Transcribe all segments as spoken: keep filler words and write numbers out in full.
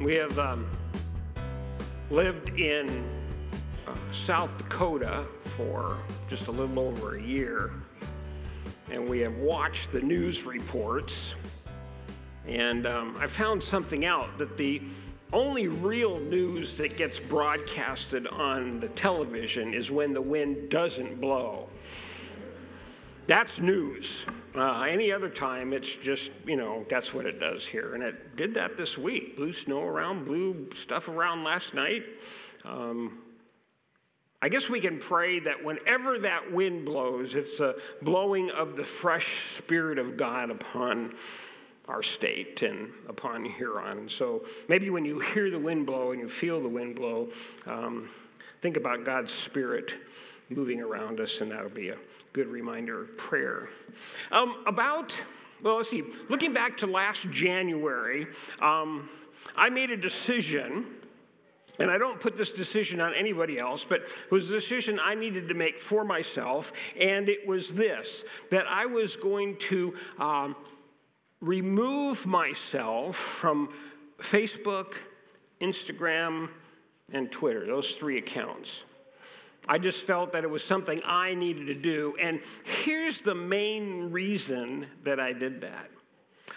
We have um, lived in uh, South Dakota for just a little over a year, and we have watched the news reports, and um, I found something out, that the only real news that gets broadcasted on the television is when the wind doesn't blow. That's news. Uh, any other time, it's just, you know, that's what it does here. And it did that this week. Blew snow around, blew stuff around last night. Um, I guess we can pray that whenever that wind blows, it's a blowing of the fresh Spirit of God upon our state and upon Huron. So maybe when you hear the wind blow and you feel the wind blow, um, think about God's Spirit moving around us, and that'll be a good reminder of prayer. Um, about, well, let's see, looking back to last January, um, I made a decision, and I don't put this decision on anybody else, but it was a decision I needed to make for myself, and it was this, that I was going to um, remove myself from Facebook, Instagram, and Twitter, those three accounts. I just felt that it was something I needed to do, and here's the main reason that I did that.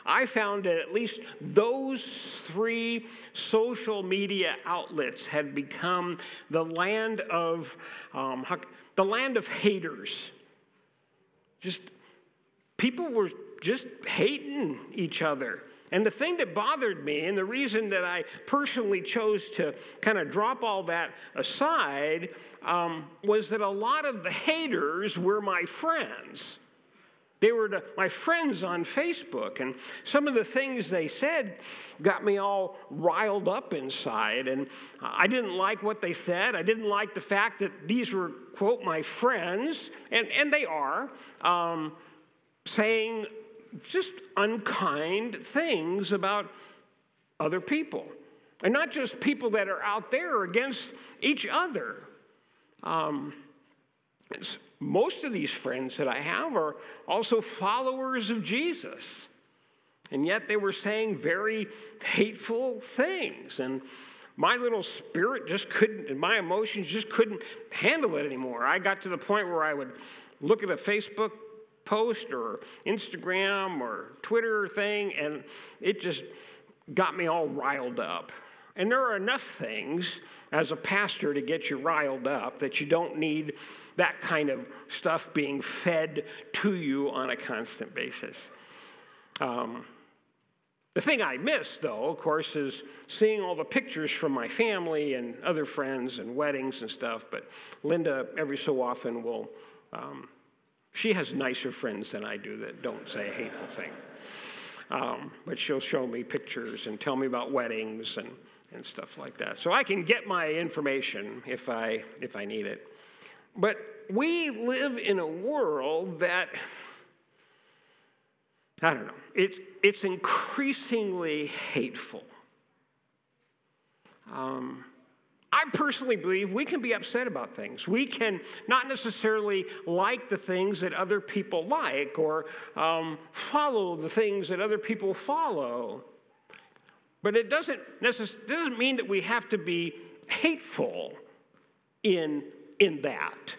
I found that at least those three social media outlets had become the land of um, the land of haters. Just people were just hating each other. And the thing that bothered me, and the reason that I personally chose to kind of drop all that aside, um, was that a lot of the haters were my friends. They were the, my friends on Facebook, and some of the things they said got me all riled up inside, and I didn't like what they said. I didn't like the fact that these were, quote, my friends, and, and they are, um, saying just unkind things about other people, and not just people that are out there against each other. Um, most of these friends that I have are also followers of Jesus, and yet they were saying very hateful things, and my little spirit just couldn't, and my emotions just couldn't handle it anymore. I got to the point where I would look at a Facebook post or Instagram or Twitter thing, and it just got me all riled up. And there are enough things as a pastor to get you riled up that you don't need that kind of stuff being fed to you on a constant basis. Um, the thing I miss, though, of course, is seeing all the pictures from my family and other friends and weddings and stuff, but Linda every so often will um, she has nicer friends than I do that don't say a hateful thing. Um, but she'll show me pictures and tell me about weddings and, and stuff like that. So I can get my information if I if I need it. But we live in a world that, I don't know, it's, it's increasingly hateful. Um I personally believe we can be upset about things. We can not necessarily like the things that other people like, or um, follow the things that other people follow. But it doesn't necess- doesn't mean that we have to be hateful in, in that.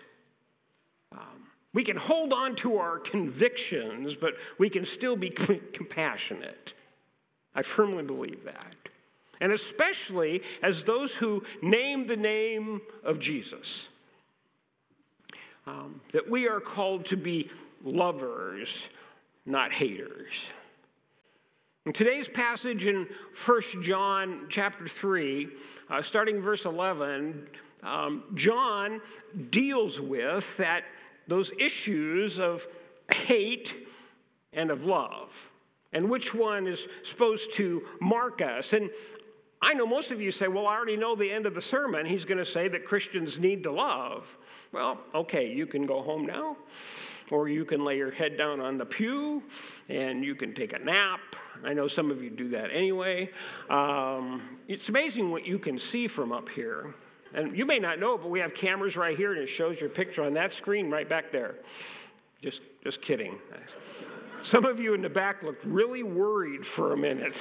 Um, we can hold on to our convictions, but we can still be c- compassionate. I firmly believe that. And especially as those who name the name of Jesus, um, that we are called to be lovers, not haters. In today's passage in First John chapter three, uh, starting verse eleven, um, John deals with that those issues of hate and of love, and which one is supposed to mark us. And I know most of you say, well, I already know the end of the sermon. He's going to say that Christians need to love. Well, okay, you can go home now, or you can lay your head down on the pew, and you can take a nap. I know some of you do that anyway. Um, it's amazing what you can see from up here. And you may not know, but we have cameras right here, and it shows your picture on that screen right back there. Just, just kidding. Some of you in the back looked really worried for a minute.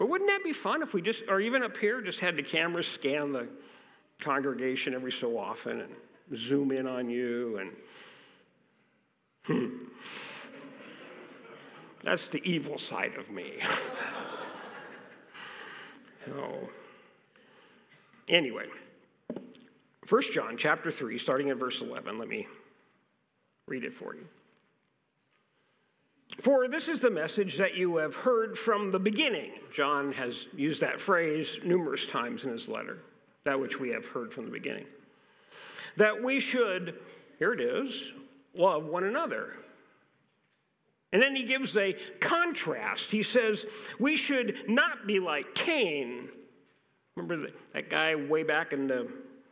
But wouldn't that be fun if we just, or even up here, just had the cameras scan the congregation every so often and zoom in on you and... Hmm. That's the evil side of me. Oh. Anyway, First John chapter three, starting at verse eleven, let me read it for you. For this is the message that you have heard from the beginning. John has used that phrase numerous times in his letter, that which we have heard from the beginning. That we should, here it is, love one another. And then he gives a contrast. He says, we should not be like Cain. Remember that guy way back in the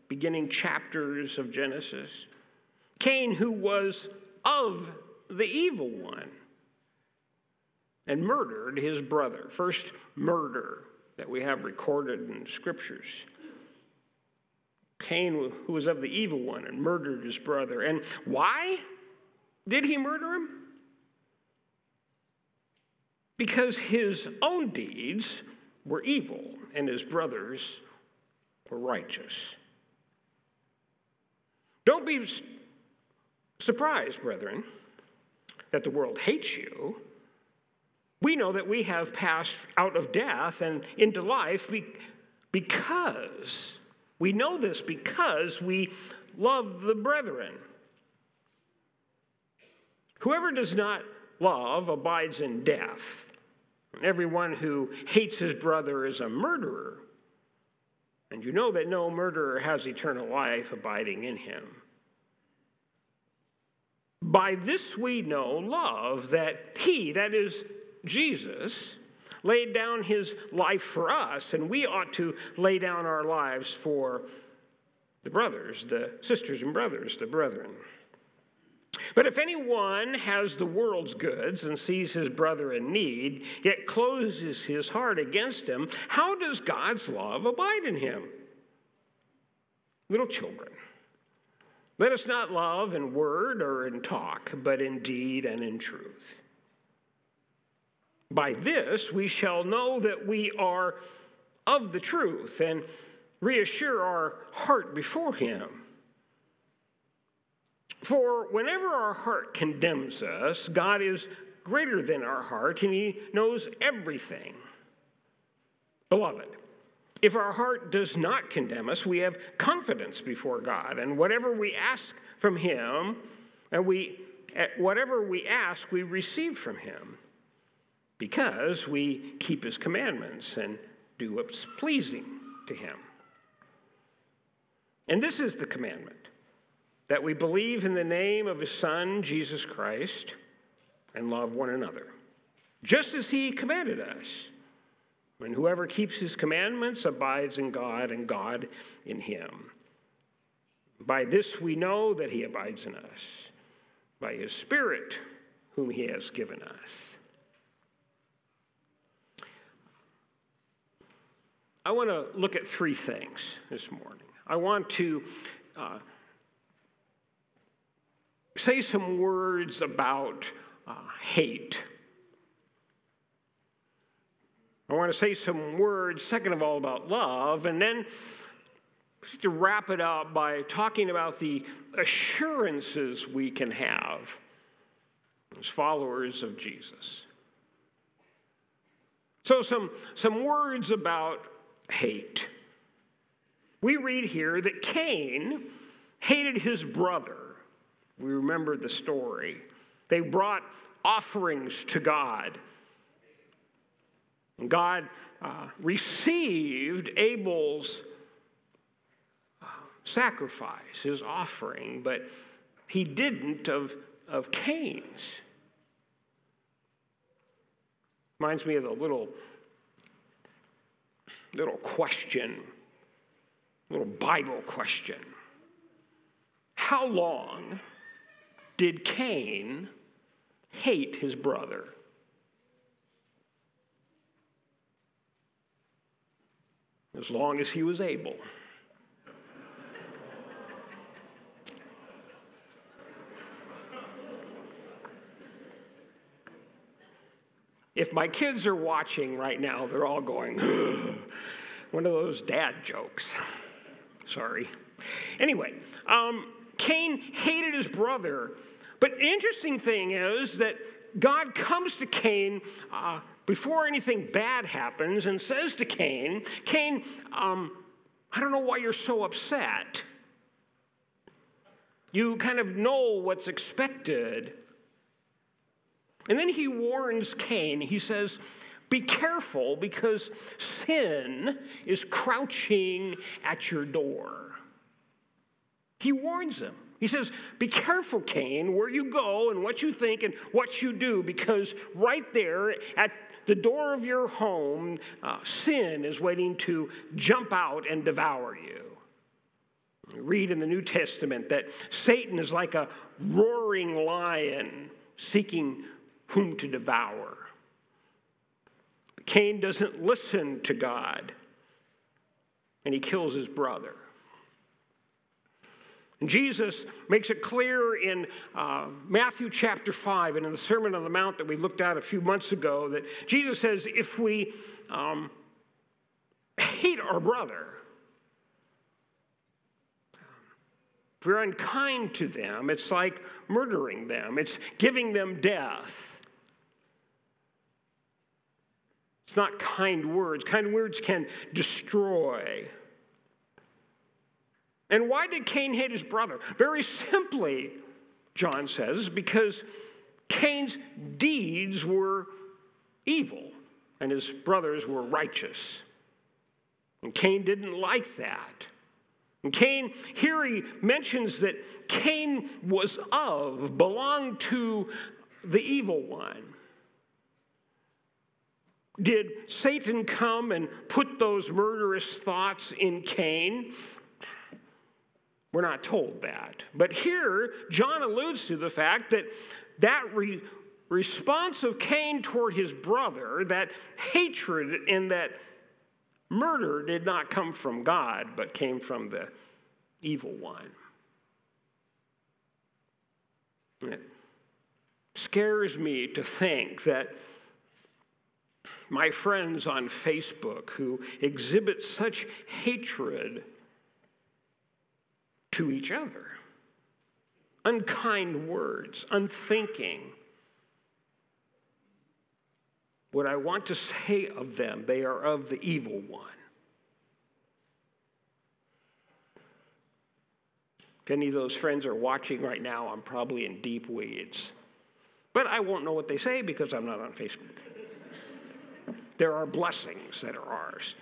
beginning chapters of Genesis? Cain, who was of the evil one and murdered his brother. First murder that we have recorded in scriptures. Cain, who was of the evil one and murdered his brother. And why did he murder him? Because his own deeds were evil and his brothers were righteous. Don't be surprised, brethren, that the world hates you. We know that we have passed out of death and into life because, we know this because we love the brethren. Whoever does not love abides in death. And everyone who hates his brother is a murderer. And you know that no murderer has eternal life abiding in him. By this we know love, that he, that is Jesus, laid down his life for us, and we ought to lay down our lives for the brothers, the sisters and brothers, the brethren. But if anyone has the world's goods and sees his brother in need, yet closes his heart against him, how does God's love abide in him? Little children, let us not love in word or in talk, but in deed and in truth. By this we shall know that we are of the truth and reassure our heart before him. For whenever our heart condemns us, God is greater than our heart, and he knows everything. Beloved, if our heart does not condemn us, we have confidence before God, and whatever we ask from him, and we, whatever we ask, we receive from him, because we keep his commandments and do what's pleasing to him. And this is the commandment, that we believe in the name of his Son, Jesus Christ, and love one another, just as he commanded us. And whoever keeps his commandments abides in God, and God in him. By this we know that he abides in us, by his Spirit, whom he has given us. I want to look at three things this morning. I want to uh, say some words about uh, hate. I want to say some words, second of all, about love, and then to wrap it up by talking about the assurances we can have as followers of Jesus. So some, some words about hate. We read here that Cain hated his brother. We remember the story. They brought offerings to God. And God uh, received Abel's sacrifice, his offering, but he didn't of, of Cain's. Reminds me of the little little question, little Bible question. How long did Cain hate his brother? As long as he was able. If my kids are watching right now, they're all going, one of those dad jokes. Sorry. Anyway, um, Cain hated his brother. But the interesting thing is that God comes to Cain uh, before anything bad happens and says to Cain, Cain, um, I don't know why you're so upset. You kind of know what's expected. And then he warns Cain. He says, be careful because sin is crouching at your door. He warns him. He says, be careful, Cain, where you go and what you think and what you do, because right there at the door of your home, uh, sin is waiting to jump out and devour you. We read in the New Testament that Satan is like a roaring lion seeking whom to devour. But Cain doesn't listen to God, and he kills his brother. And Jesus makes it clear in uh, Matthew chapter five and in the Sermon on the Mount that we looked at a few months ago that Jesus says if we um, hate our brother, if we're unkind to them, it's like murdering them. It's giving them death. It's not kind words. Kind words can destroy. And why did Cain hate his brother? Very simply, John says, because Cain's deeds were evil and his brothers were righteous. And Cain didn't like that. And Cain, here he mentions that Cain was of, belonged to the evil one. Did Satan come and put those murderous thoughts in Cain? We're not told that. But here, John alludes to the fact that that re- response of Cain toward his brother, that hatred and that murder did not come from God, but came from the evil one. And it scares me to think that my friends on Facebook who exhibit such hatred to each other. Unkind words, unthinking. What I want to say of them, they are of the evil one. If any of those friends are watching right now, I'm probably in deep weeds. But I won't know what they say because I'm not on Facebook. There are blessings that are ours.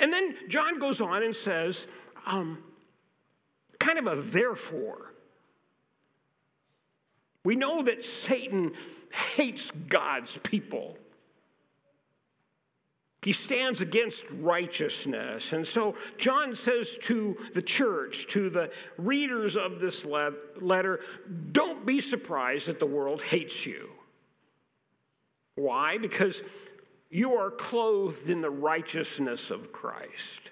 And then John goes on and says, Um, kind of a therefore. We know that Satan hates God's people. He stands against righteousness. And so John says to the church, to the readers of this le- letter, don't be surprised that the world hates you. Why? Because you are clothed in the righteousness of Christ.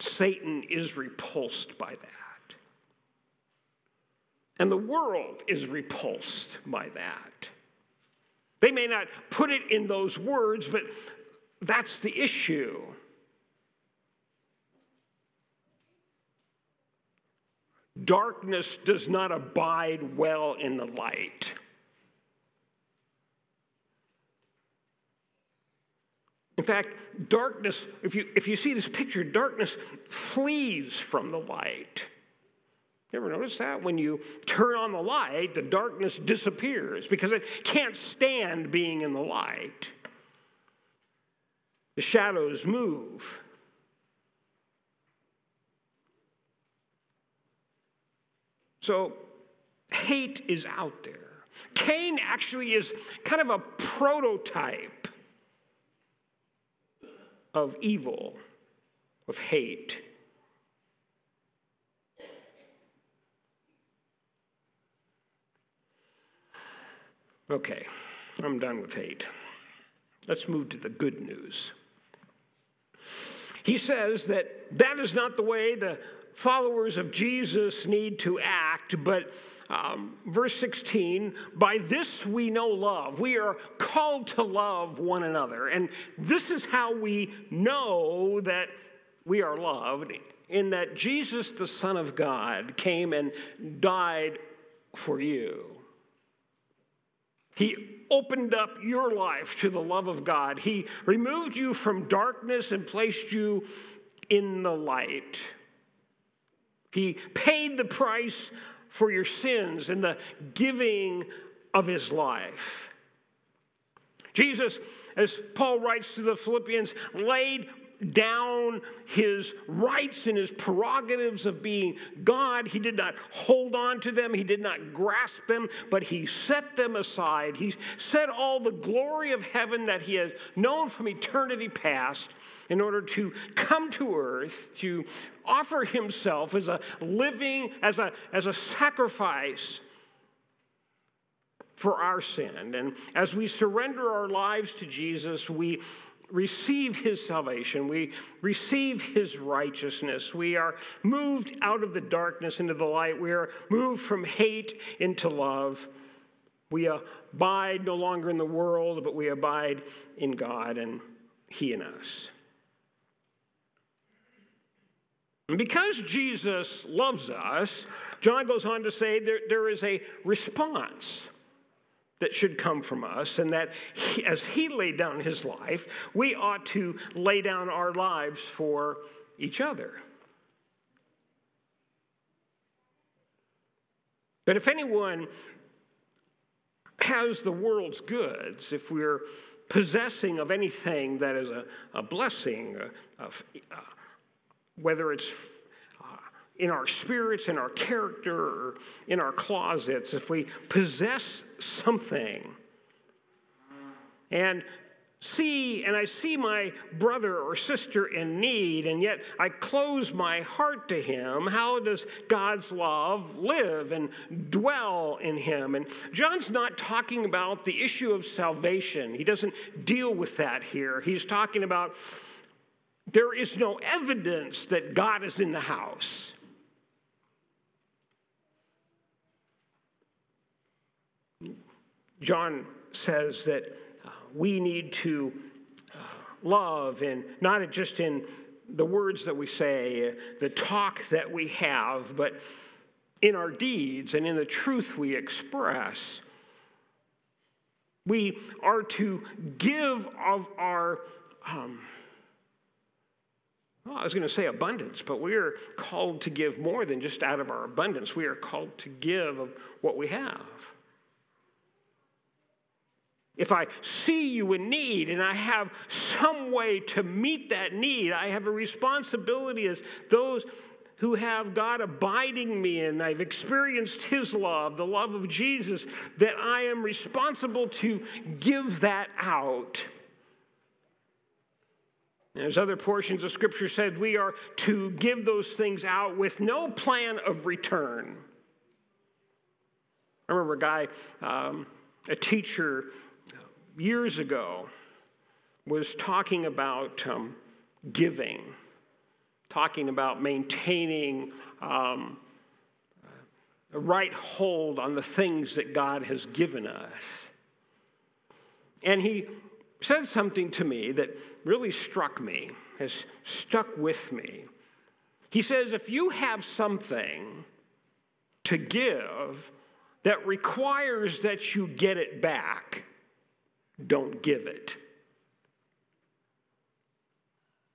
Satan is repulsed by that. And the world is repulsed by that. They may not put it in those words, but that's the issue. Darkness does not abide well in the light. In fact, darkness, if you if you see this picture, darkness flees from the light. You ever notice that? When you turn on the light, the darkness disappears because it can't stand being in the light. The shadows move. So, hate is out there. Cain actually is kind of a prototype of evil, of hate. Okay, I'm done with hate. Let's move to the good news. He says that that is not the way the followers of Jesus need to act, but um, verse sixteen, by this we know love. We are called to love one another. And this is how we know that we are loved, in that Jesus, the Son of God, came and died for you. He opened up your life to the love of God. He removed you from darkness and placed you in the light. He paid the price for your sins in the giving of his life. Jesus, as Paul writes to the Philippians, laid down his rights and his prerogatives of being God. He did not hold on to them. He did not grasp them, but he set them aside. He set all the glory of heaven that he has known from eternity past in order to come to earth to offer himself as a living, as a, as a sacrifice for our sin. And as we surrender our lives to Jesus, we receive his salvation. We receive his righteousness. We are moved out of the darkness into the light. We are moved from hate into love. We abide no longer in the world, but we abide in God and he in us. And because Jesus loves us, John goes on to say there, there is a response that should come from us, and that he, as he laid down his life, we ought to lay down our lives for each other. But if anyone has the world's goods, if we're possessing of anything that is a, a blessing, uh, of, uh, whether it's in our spirits, in our character, or in our closets, if we possess something and see, and I see my brother or sister in need, and yet I close my heart to him, how does God's love live and dwell in him? And John's not talking about the issue of salvation. He doesn't deal with that here. He's talking about there is no evidence that God is in the house. John says that uh, we need to uh, love, and not just in the words that we say, uh, the talk that we have, but in our deeds and in the truth we express. We are to give of our, um, well, I was going to say abundance, but we are called to give more than just out of our abundance. We are called to give of what we have. If I see you in need and I have some way to meet that need, I have a responsibility as those who have God abiding me and I've experienced his love, the love of Jesus, that I am responsible to give that out. And as other portions of Scripture said, we are to give those things out with no plan of return. I remember a guy, um, a teacher, years ago, was talking about um, giving, talking about maintaining um, a right hold on the things that God has given us. And he said something to me that really struck me, has stuck with me. He says, if you have something to give that requires that you get it back, don't give it.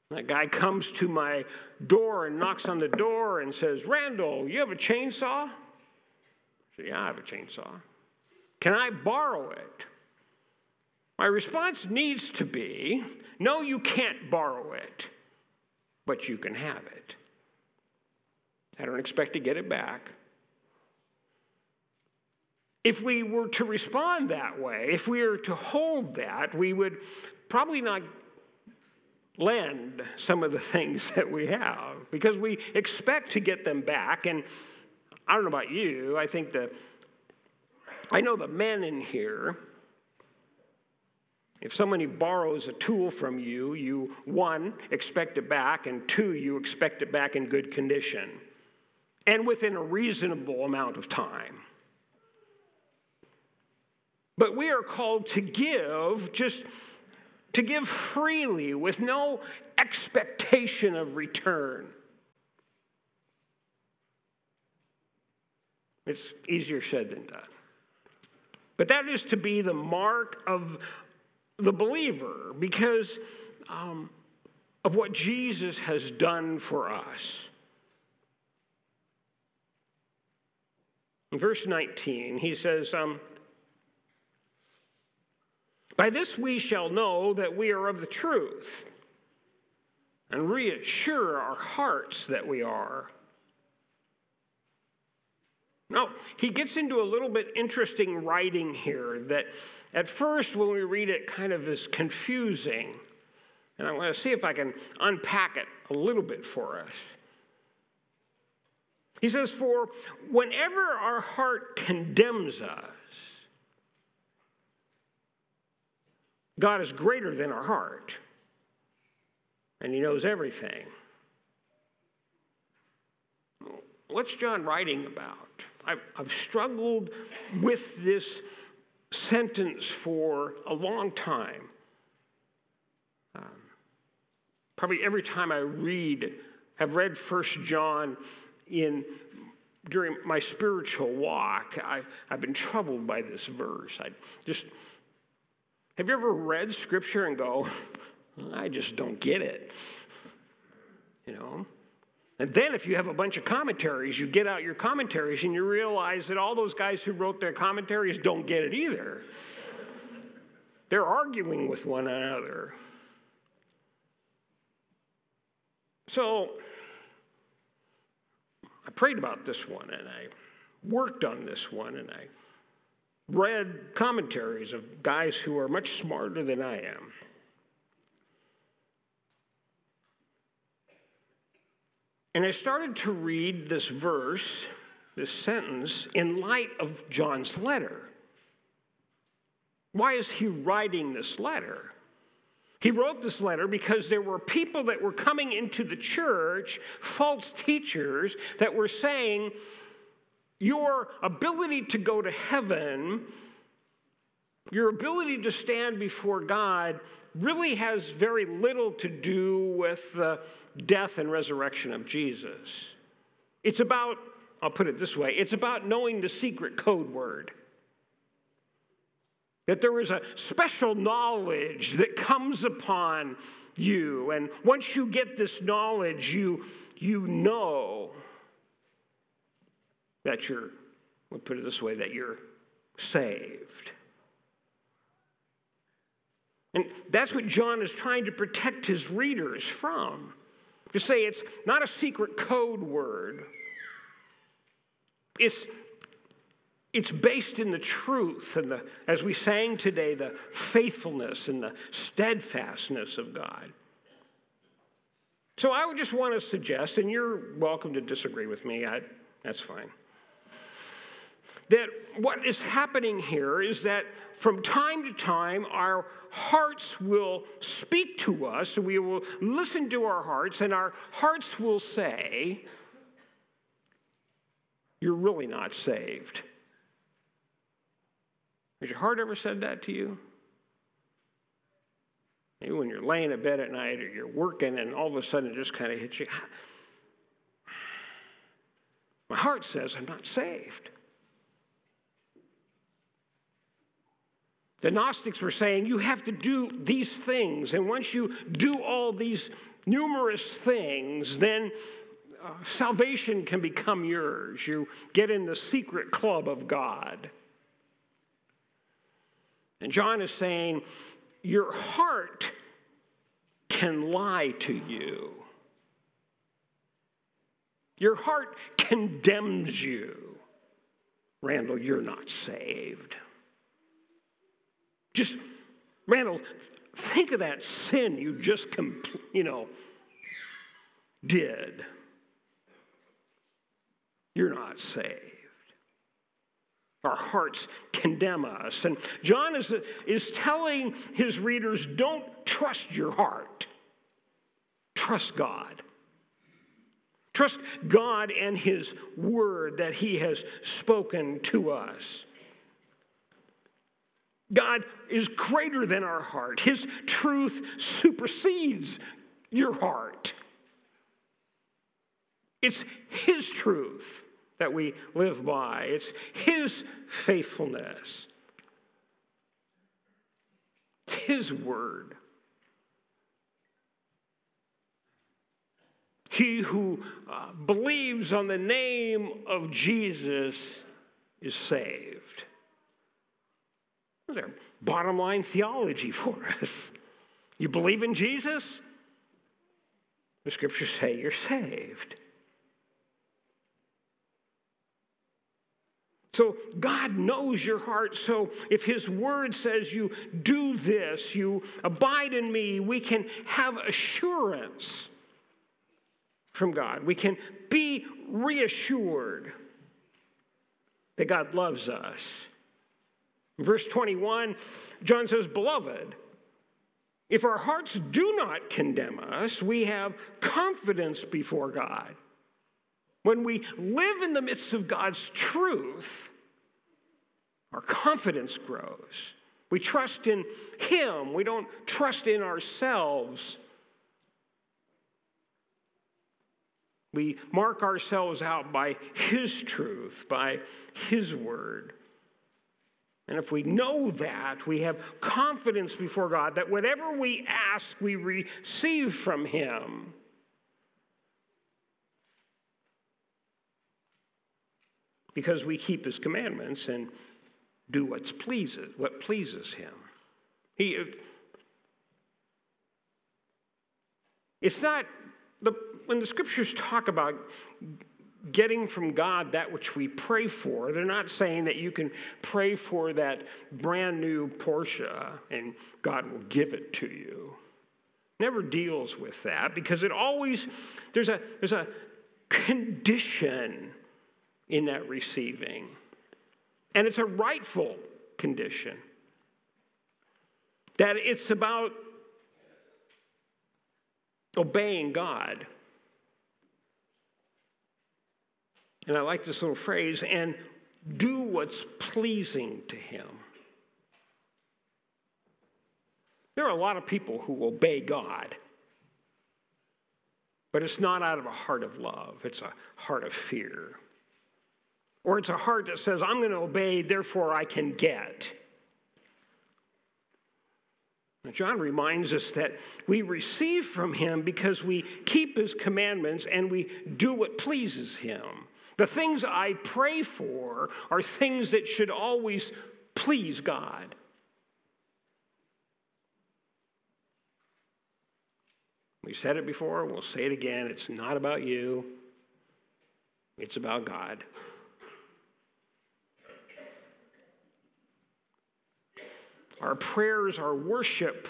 That guy comes to my door and knocks on the door and says, Randall, you have a chainsaw? I say, yeah, I have a chainsaw. Can I borrow it? My response needs to be, no, you can't borrow it, but you can have it. I don't expect to get it back. If we were to respond that way, if we were to hold that, we would probably not lend some of the things that we have because we expect to get them back. And I don't know about you, I think that I know the men in here, if somebody borrows a tool from you, you, one, expect it back, and two, you expect it back in good condition. and within a reasonable amount of time. But we are called to give, just to give freely with no expectation of return. It's easier said than done. But that is to be the mark of the believer because um, of what Jesus has done for us. In verse nineteen, he says, um, by this we shall know that we are of the truth and reassure our hearts that we are. No, he gets into a little bit interesting writing here that at first when we read it kind of is confusing. And I want to see if I can unpack it a little bit for us. He says, for whenever our heart condemns us, God is greater than our heart, and he knows everything. What's John writing about? I've, I've struggled with this sentence for a long time. Um, probably every time I read, I've read First John in during my spiritual walk, I've, I've been troubled by this verse. I just have you ever read Scripture and go, I just don't get it, you know? And then if you have a bunch of commentaries, you get out your commentaries and you realize that all those guys who wrote their commentaries don't get it either. They're arguing with one another. So I prayed about this one and I worked on this one and I read commentaries of guys who are much smarter than I am. And I started to read this verse, this sentence, in light of John's letter. Why is he writing this letter? He wrote this letter because there were people that were coming into the church, false teachers, that were saying, your ability to go to heaven, your ability to stand before God really has very little to do with the death and resurrection of Jesus. It's about, I'll put it this way, it's about knowing the secret code word. That there is a special knowledge that comes upon you. And once you get this knowledge, you, you know that you're, we'll put it this way, that you're saved. And that's what John is trying to protect his readers from. To say it's not a secret code word. It's, it's based in the truth and the, as we sang today, the faithfulness and the steadfastness of God. So I would just want to suggest, and you're welcome to disagree with me, I, that's fine, that what is happening here is that from time to time, our hearts will speak to us, we will listen to our hearts, and our hearts will say, you're really not saved. Has your heart ever said that to you? Maybe when you're laying in bed at night or you're working and all of a sudden it just kind of hits you. My heart says I'm not saved. The Gnostics were saying, you have to do these things, and once you do all these numerous things, then uh, salvation can become yours. You get in the secret club of God. And John is saying, your heart can lie to you. Your heart condemns you. Randall, you're not saved. Just, Randall, think of that sin you just, you know, did. You're not saved. Our hearts condemn us. And John is, is telling his readers, don't trust your heart. Trust God. Trust God and his word that he has spoken to us. God is greater than our heart. His truth supersedes your heart. It's his truth that we live by. It's his faithfulness. It's his word. He who uh, believes on the name of Jesus is saved. That's our bottom line theology for us. You believe in Jesus? The scriptures say you're saved. So God knows your heart. So if his word says you do this, you abide in me, we can have assurance from God. We can be reassured that God loves us. In verse twenty-one, John says, "Beloved, if our hearts do not condemn us, we have confidence before God." When we live in the midst of God's truth, our confidence grows. We trust in him. We don't trust in ourselves. We mark ourselves out by his truth, by his word. And if we know that, we have confidence before God that whatever we ask, we receive from him. Because we keep his commandments and do what's pleases, what pleases him. He, it's not... The, when the scriptures talk about getting from God that which we pray for, they're not saying that you can pray for that brand new Porsche and God will give it to you. Never deals with that, because it always, there's a, there's a condition in that receiving. And it's a rightful condition. That it's about obeying God. And I like this little phrase, and do what's pleasing to him. There are a lot of people who obey God, but it's not out of a heart of love. It's a heart of fear. Or it's a heart that says, I'm going to obey, therefore I can get. John reminds us that we receive from him because we keep his commandments and we do what pleases him. The things I pray for are things that should always please God. We said it before, we'll say it again. It's not about you. It's about God. Our prayers, our worship.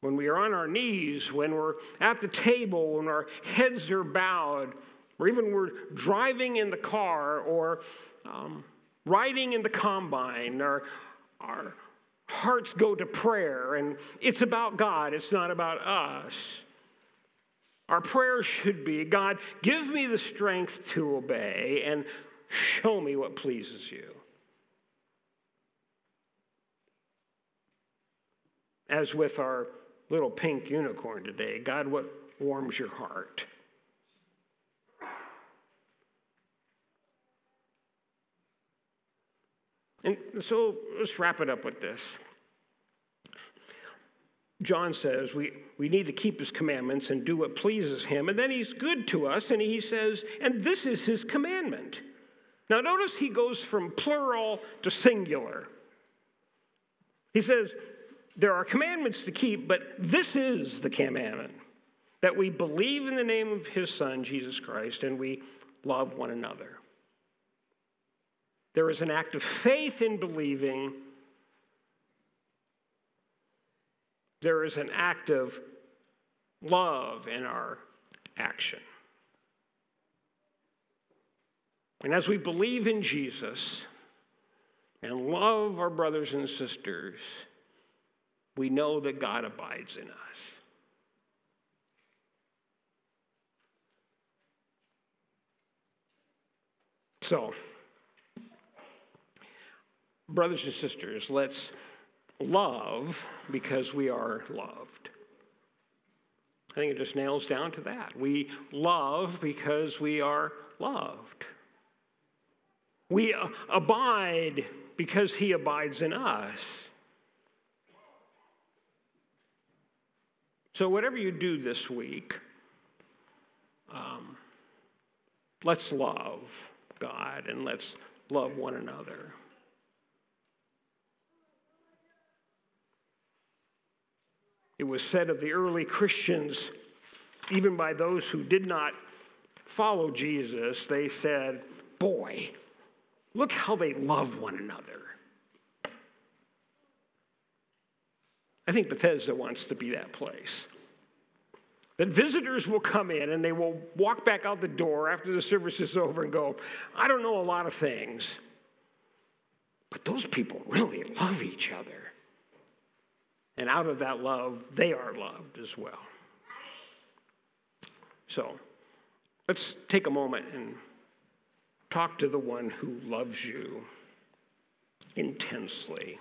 When we are on our knees, when we're at the table, when our heads are bowed, or even we're driving in the car or um, riding in the combine, our, our hearts go to prayer, and it's about God. It's not about us. Our prayer should be, God, give me the strength to obey and show me what pleases you. As with our little pink unicorn today, God, what warms your heart? And so let's wrap it up with this. John says we, we need to keep his commandments and do what pleases him. And then he's good to us, and he says, and this is his commandment. Now notice he goes from plural to singular. He says, there are commandments to keep, but this is the commandment, that we believe in the name of his Son, Jesus Christ, and we love one another. There is an act of faith in believing. There is an act of love in our action. And as we believe in Jesus and love our brothers and sisters, we know that God abides in us. So, brothers and sisters, let's love because we are loved. I think it just nails down to that. We love because we are loved. We abide because he abides in us. So whatever you do this week, um, let's love God and let's love one another. It was said of the early Christians, even by those who did not follow Jesus, they said, boy, look how they love one another. I think Bethesda wants to be that place. That visitors will come in and they will walk back out the door after the service is over and go, I don't know a lot of things, but those people really love each other. And out of that love, they are loved as well. So let's take a moment and talk to the one who loves you intensely.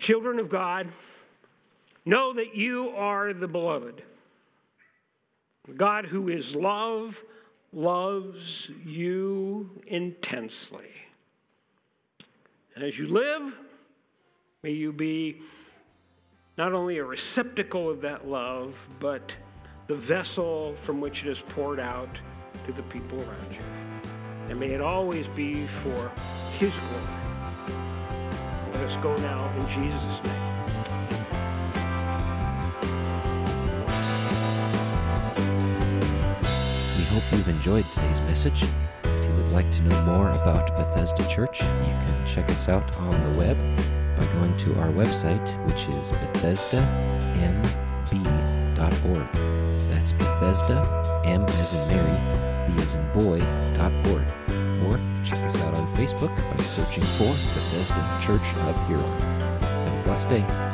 children of God, know that you are the beloved. God who is love loves you intensely. And as you live, may you be not only a receptacle of that love, but the vessel from which it is poured out to the people around you. And may it always be for His glory. Let us go now in Jesus' name. Hope you've enjoyed today's message. If you would like to know more about Bethesda Church, you can check us out on the web by going to our website, which is Bethesda M B dot org. That's Bethesda, M as in Mary, B as in boy dot org. Or check us out on Facebook by searching for Bethesda Church of Huron. Have a blessed day.